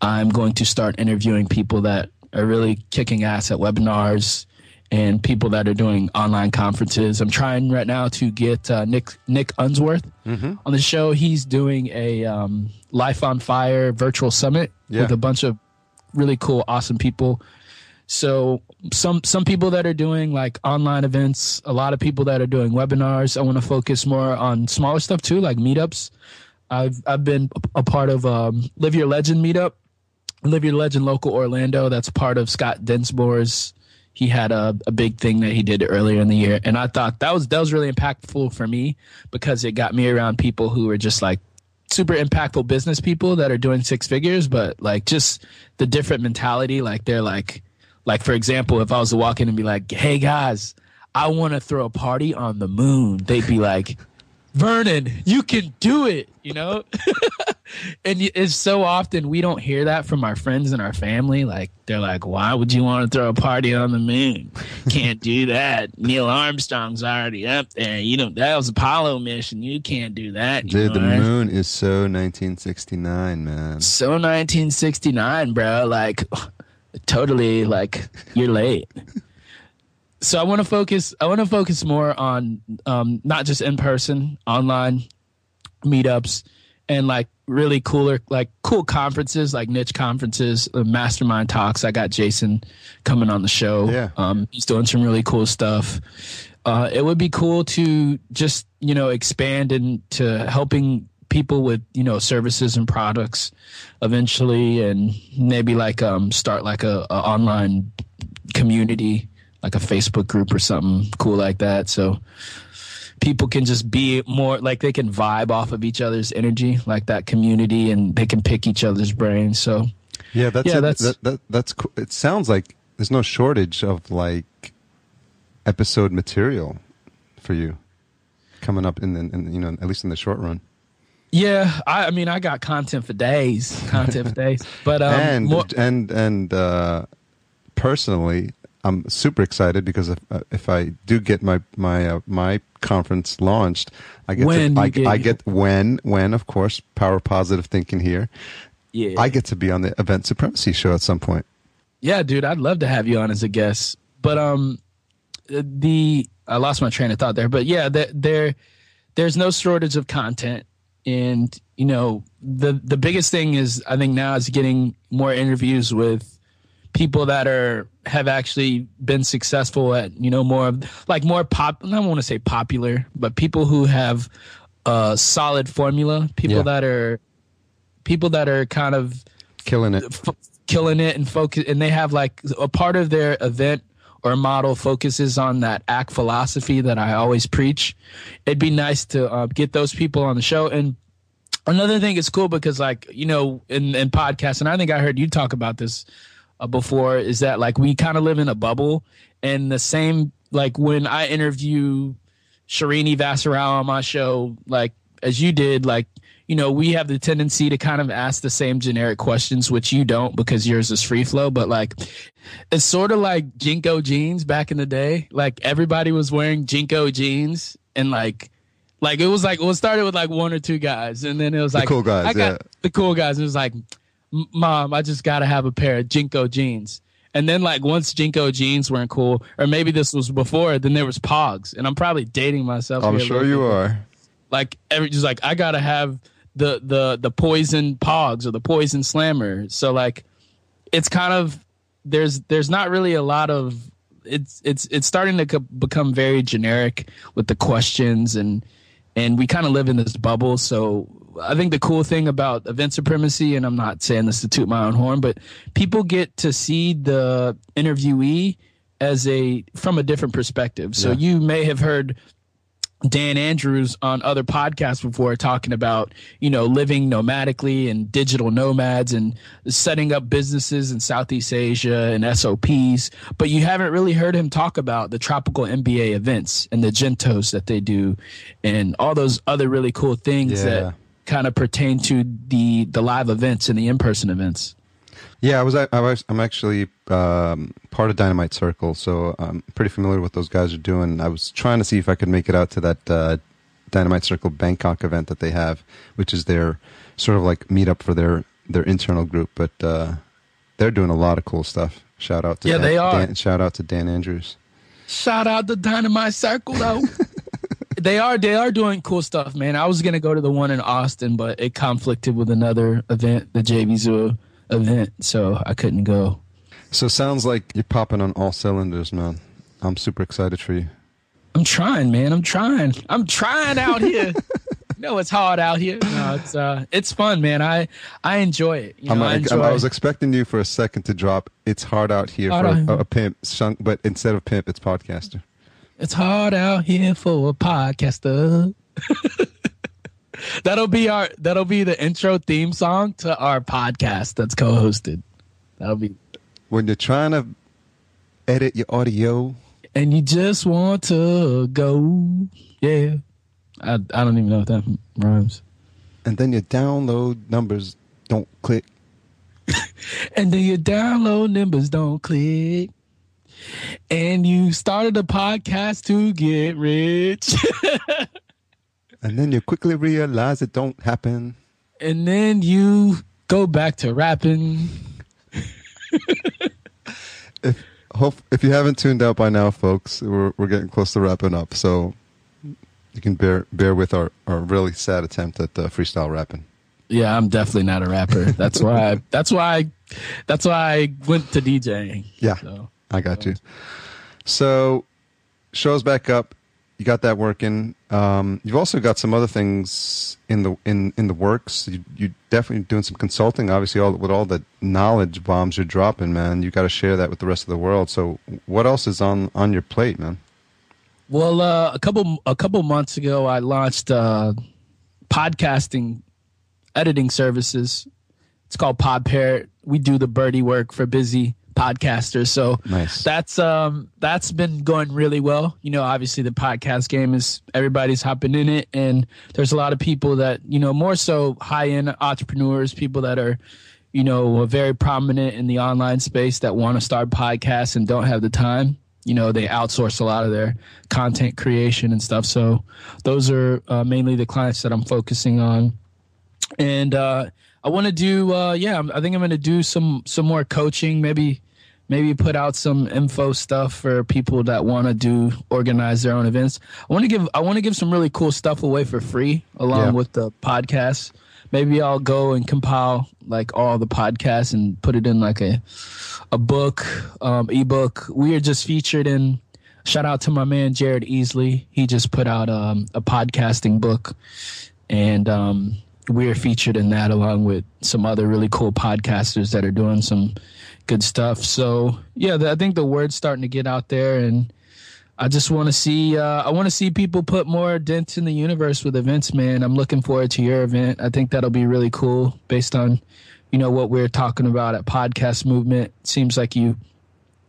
I'm going to start interviewing people that are really kicking ass at webinars and people that are doing online conferences. I'm trying right now to get uh, Nick Nick Unsworth mm-hmm. on the show. He's doing a um, Life on Fire virtual summit yeah. with a bunch of really cool, awesome people. So some some people that are doing like online events, a lot of people that are doing webinars. I want to focus more on smaller stuff too, like meetups. I've I've been a part of um, Live Your Legend meetup, Live Your Legend Local Orlando. That's part of Scott Densmore's. He had a, a big thing that he did earlier in the year, and I thought that was that was really impactful for me because it got me around people who were just like super impactful business people that are doing six figures, but like just the different mentality. Like they're like. Like, for example, if I was to walk in and be like, hey, guys, I want to throw a party on the moon, they'd be like, Vernon, you can do it, you know? And it's so often we don't hear that from our friends and our family. Like, they're like, why would you want to throw a party on the moon? Can't do that. Neil Armstrong's already up there. You know, that was Apollo mission. You can't do that. You Dude, know, the right? moon is so nineteen sixty-nine, man. So nineteen sixty-nine, bro. Like... Totally, like you're late. So I want to focus. I want to focus more on um, not just in person, online meetups, and like really cooler, like cool conferences, like niche conferences, uh, mastermind talks. I got Jason coming on the show. Yeah, um, he's doing some really cool stuff. Uh, it would be cool to just you know expand into helping people with, you know, services and products eventually, and maybe like um start like a, a online community, like a Facebook group or something cool like that. So people can just be more like they can vibe off of each other's energy, like that community, and they can pick each other's brains. So yeah, that's, yeah, a, that's, that, that, that's cool. It sounds like there's no shortage of like episode material for you coming up in the, in, you know, at least in the short run. Yeah, I, I mean, I got content for days, content for days. But um, and more- and and uh, personally, I'm super excited because if uh, if I do get my my uh, my conference launched, I get when to, I, get, I get when when of course power positive thinking here. Yeah, I get to be on the Event Supremacy show at some point. Yeah, dude, I'd love to have you on as a guest. But um, the I lost my train of thought there. But yeah, there, there there's no shortage of content. And, you know, the, the biggest thing is, I think now is getting more interviews with people that are, have actually been successful at, you know, more of like more pop, I don't want to say popular, but people who have a solid formula, people yeah. that are, people that are kind of killing it, f- killing it and focus. And they have like a part of their event or model focuses on that A C T philosophy that I always preach. It'd be nice to uh, get those people on the show. And another thing is cool because, like, you know, in, in podcasts, and I think I heard you talk about this uh, before, is that, like, we kind of live in a bubble. And the same, like, when I interview Shirini Vassarau on my show, like, as you did, like, you know, we have the tendency to kind of ask the same generic questions, which you don't because yours is free flow. But like, it's sort of like Jinko jeans back in the day. Like everybody was wearing Jinko jeans, and like, like it was like well, it started with like one or two guys, and then it was like the cool guys. I got yeah. the cool guys. It was like, Mom, I just gotta have a pair of Jinko jeans. And then like once Jinko jeans weren't cool, or maybe this was before, then there was Pogs, and I'm probably dating myself. I'm sure you are. Like every just like I gotta have. The, the the poison Pogs or the poison slammer. So like it's kind of there's there's not really a lot of it's it's it's starting to co- become very generic with the questions, and and we kind of live in this bubble. So I think the cool thing about Event Supremacy, and I'm not saying this to toot my own horn, but people get to see the interviewee as a from a different perspective. So yeah. You may have heard Dan Andrews on other podcasts before talking about, you know, living nomadically and digital nomads and setting up businesses in Southeast Asia and S O Ps. But you haven't really heard him talk about the Tropical M B A events and the Gentos that they do and all those other really cool things yeah. that kind of pertain to the, the live events and the in-person events. Yeah, I was, I was, I'm actually um, part of Dynamite Circle, so I'm pretty familiar with what those guys are doing. I was trying to see if I could make it out to that uh, Dynamite Circle Bangkok event that they have, which is their sort of like meetup for their, their internal group. But uh, they're doing a lot of cool stuff. Shout out to yeah, Dan, they are. Dan, shout out to Dan Andrews. Shout out to Dynamite Circle though. They are they are doing cool stuff, man. I was gonna go to the one in Austin, but it conflicted with another event, the J V Zoo event, so I couldn't go. So sounds like you're popping on all cylinders, man. I'm super excited for you. I'm trying, man. I'm trying. I'm trying out here. You know, it's hard out here. No, it's uh, it's fun, man. I I enjoy it. You know, I'm, I, enjoy I was it. expecting you for a second to drop. It's hard out here hard for out a, here. a pimp, but instead of pimp, it's podcaster. It's hard out here for a podcaster. That'll be our that'll be the intro theme song to our podcast that's co-hosted. That'll be when you're trying to edit your audio and you just want to go. Yeah. I I don't even know if that rhymes. And then your download numbers don't click. And then your download numbers don't click. And you started a podcast to get rich. And then you quickly realize it don't happen. And then you go back to rapping. if, hope, if you haven't tuned out by now, folks, we're, we're getting close to wrapping up. So you can bear bear with our, our really sad attempt at uh, freestyle rapping. Yeah, I'm definitely not a rapper. That's why. I, that's why. I, that's why I went to DJing. Yeah. So. I got you. So, show's back up. You got that working. Um, you've also got some other things in the in, in the works. You, you're definitely doing some consulting. Obviously, all with all the knowledge bombs you're dropping, man. You got to share that with the rest of the world. So, what else is on, on your plate, man? Well, uh, a couple a couple months ago, I launched uh, podcasting editing services. It's called PodParrot. We do the birdie work for busy podcasters, so nice. that's um that's been going really well. You know, obviously the podcast game is everybody's hopping in it, and there's a lot of people that, you know, more so high-end entrepreneurs, people that are, you know, very prominent in the online space that want to start podcasts and don't have the time. You know, they outsource a lot of their content creation and stuff. So those are uh, mainly the clients that I'm focusing on. And uh I want to do, uh, yeah, I think I'm going to do some, some more coaching, maybe maybe put out some info stuff for people that want to do, organize their own events. I want to give I want to give some really cool stuff away for free along yeah. with the podcast. Maybe I'll go and compile like all the podcasts and put it in like a a book, um, ebook. We are just featured in, shout out to my man Jared Easley. He just put out um, a podcasting book, and um we're featured in that along with some other really cool podcasters that are doing some good stuff. So yeah, I think the word's starting to get out there, and I just want to see, uh, I want to see people put more dents in the universe with events, man. I'm looking forward to your event. I think that'll be really cool based on, you know, what we're talking about at Podcast Movement. It seems like you,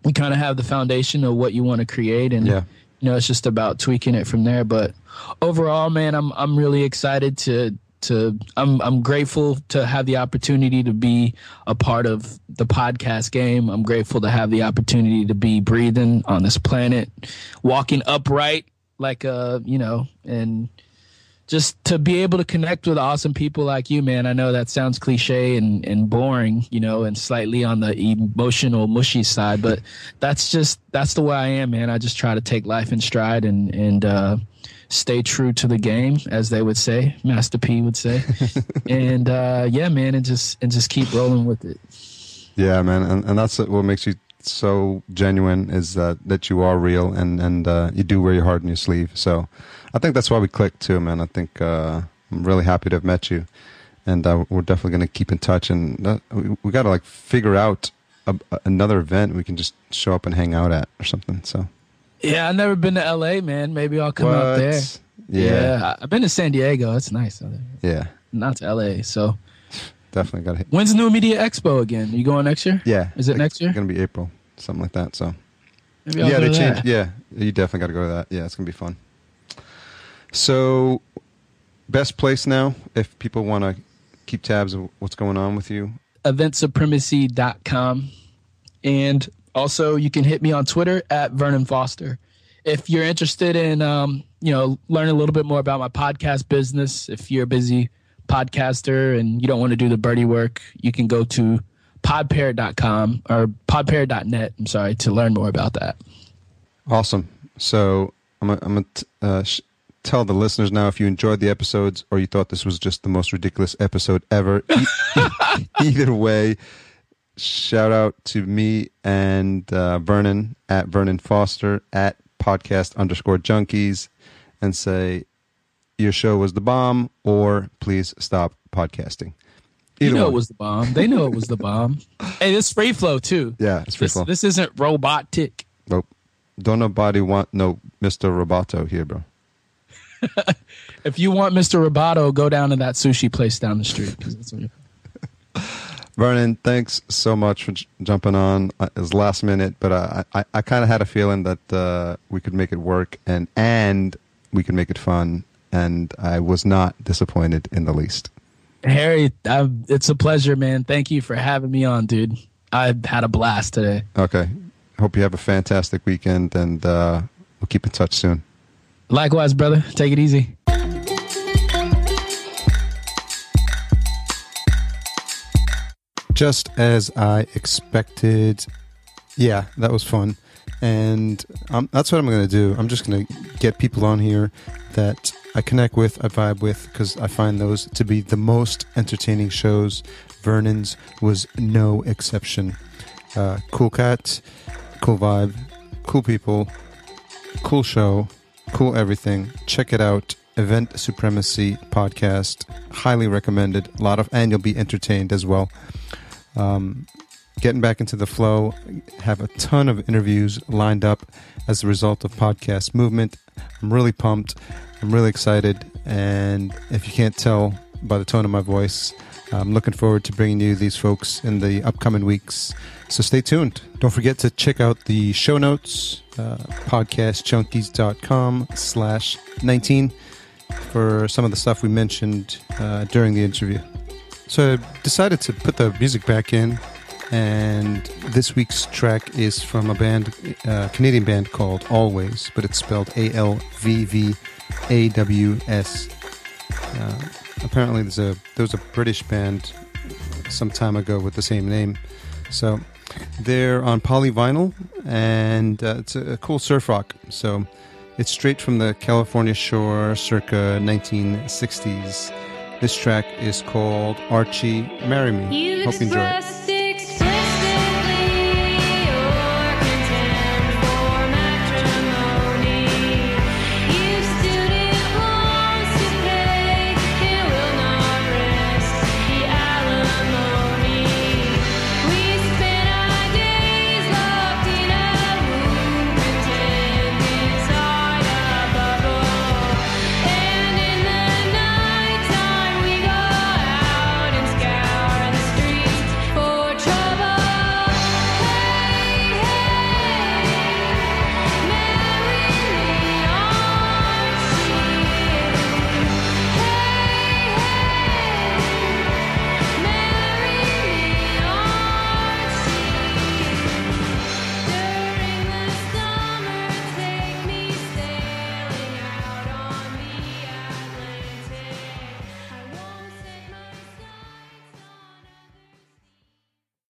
you kind of have the foundation of what you want to create, and yeah. you know, it's just about tweaking it from there. But overall, man, I'm, I'm really excited to, To I'm I'm grateful to have the opportunity to be a part of the podcast game. I'm grateful to have the opportunity to be breathing on this planet, walking upright like a, you know, and just to be able to connect with awesome people like you, man. I know that sounds cliche and, and boring, you know, and slightly on the emotional mushy side, but that's just that's the way I am, man. I just try to take life in stride and and uh stay true to the game, as they would say, Master P would say. And uh, yeah, man, and just and just keep rolling with it. Yeah, man, and, and that's what makes you so genuine, is that that you are real, and and uh, you do wear your heart on your sleeve. So I think that's why we clicked too, man. I think uh, I'm really happy to have met you, and uh, we're definitely going to keep in touch. And that, we, we got to like figure out a, another event we can just show up and hang out at or something. So. Yeah, I've never been to L A, man. Maybe I'll come what? out there. Yeah. yeah. I've been to San Diego. It's nice. Yeah. Not to L A, so. Definitely got to hit. When's New Media Expo again? Are you going next year? Yeah. Is it next year? It's going to be April, something like that, so. Maybe I'll yeah, go they changed. Yeah, you definitely got to go to that. Yeah, it's going to be fun. So, best place now, if people want to keep tabs of what's going on with you? event supremacy dot com. And also, you can hit me on Twitter at Vernon Foster. If you're interested in um, you know, learn a little bit more about my podcast business. If you're a busy podcaster and you don't want to do the birdie work, you can go to pod parrot dot com or pod parrot dot net, I'm sorry, to learn more about that. Awesome. So I'm going to uh, sh- tell the listeners now, if you enjoyed the episodes or you thought this was just the most ridiculous episode ever, e- either way, shout out to me and uh, Vernon at Vernon Foster at podcast underscore junkies and say your show was the bomb, or please stop podcasting. Either you know one. It was the bomb. They know it was the bomb. Hey, it's free flow too. Yeah, it's free this, flow. This isn't robotic. Nope. Don't nobody want no Mister Roboto here, bro. If you want Mister Roboto, go down to that sushi place down the street. That's what you're... Vernon, thanks so much for j- jumping on. It was last minute, but uh, I, I kind of had a feeling that uh, we could make it work and and we could make it fun. And I was not disappointed in the least. Harry, I'm, it's a pleasure, man. Thank you for having me on, dude. I had a blast today. Okay. Hope you have a fantastic weekend, and uh, we'll keep in touch soon. Likewise, brother. Take it easy. Just as I expected, yeah, that was fun. And um, that's what I'm going to do. I'm just going to get people on here that I connect with, I vibe with, because I find those to be the most entertaining shows. Vernon's was no exception. Uh, cool cat, cool vibe, cool people, cool show, cool everything. Check it out. Event Supremacy podcast. Highly recommended. A lot of, and you'll be entertained as well. Um, getting back into the flow. Have a ton of interviews lined up as a result of Podcast Movement. I'm really pumped. I'm really excited. And if you can't tell by the tone of my voice, I'm looking forward to bringing you these folks in the upcoming weeks. So stay tuned. Don't forget to check out the show notes, uh, podcast junkies dot com slash nineteen for some of the stuff we mentioned uh, during the interview. So I decided to put the music back in, and this week's track is from a band, a Canadian band called Always, but it's spelled A L V V A W S. Uh, apparently there's a, there was a British band some time ago with the same name. So they're on polyvinyl, and uh, it's a, a cool surf rock. So it's straight from the California shore circa nineteen sixties. This track is called Archie Marry Me. Hope you enjoy it.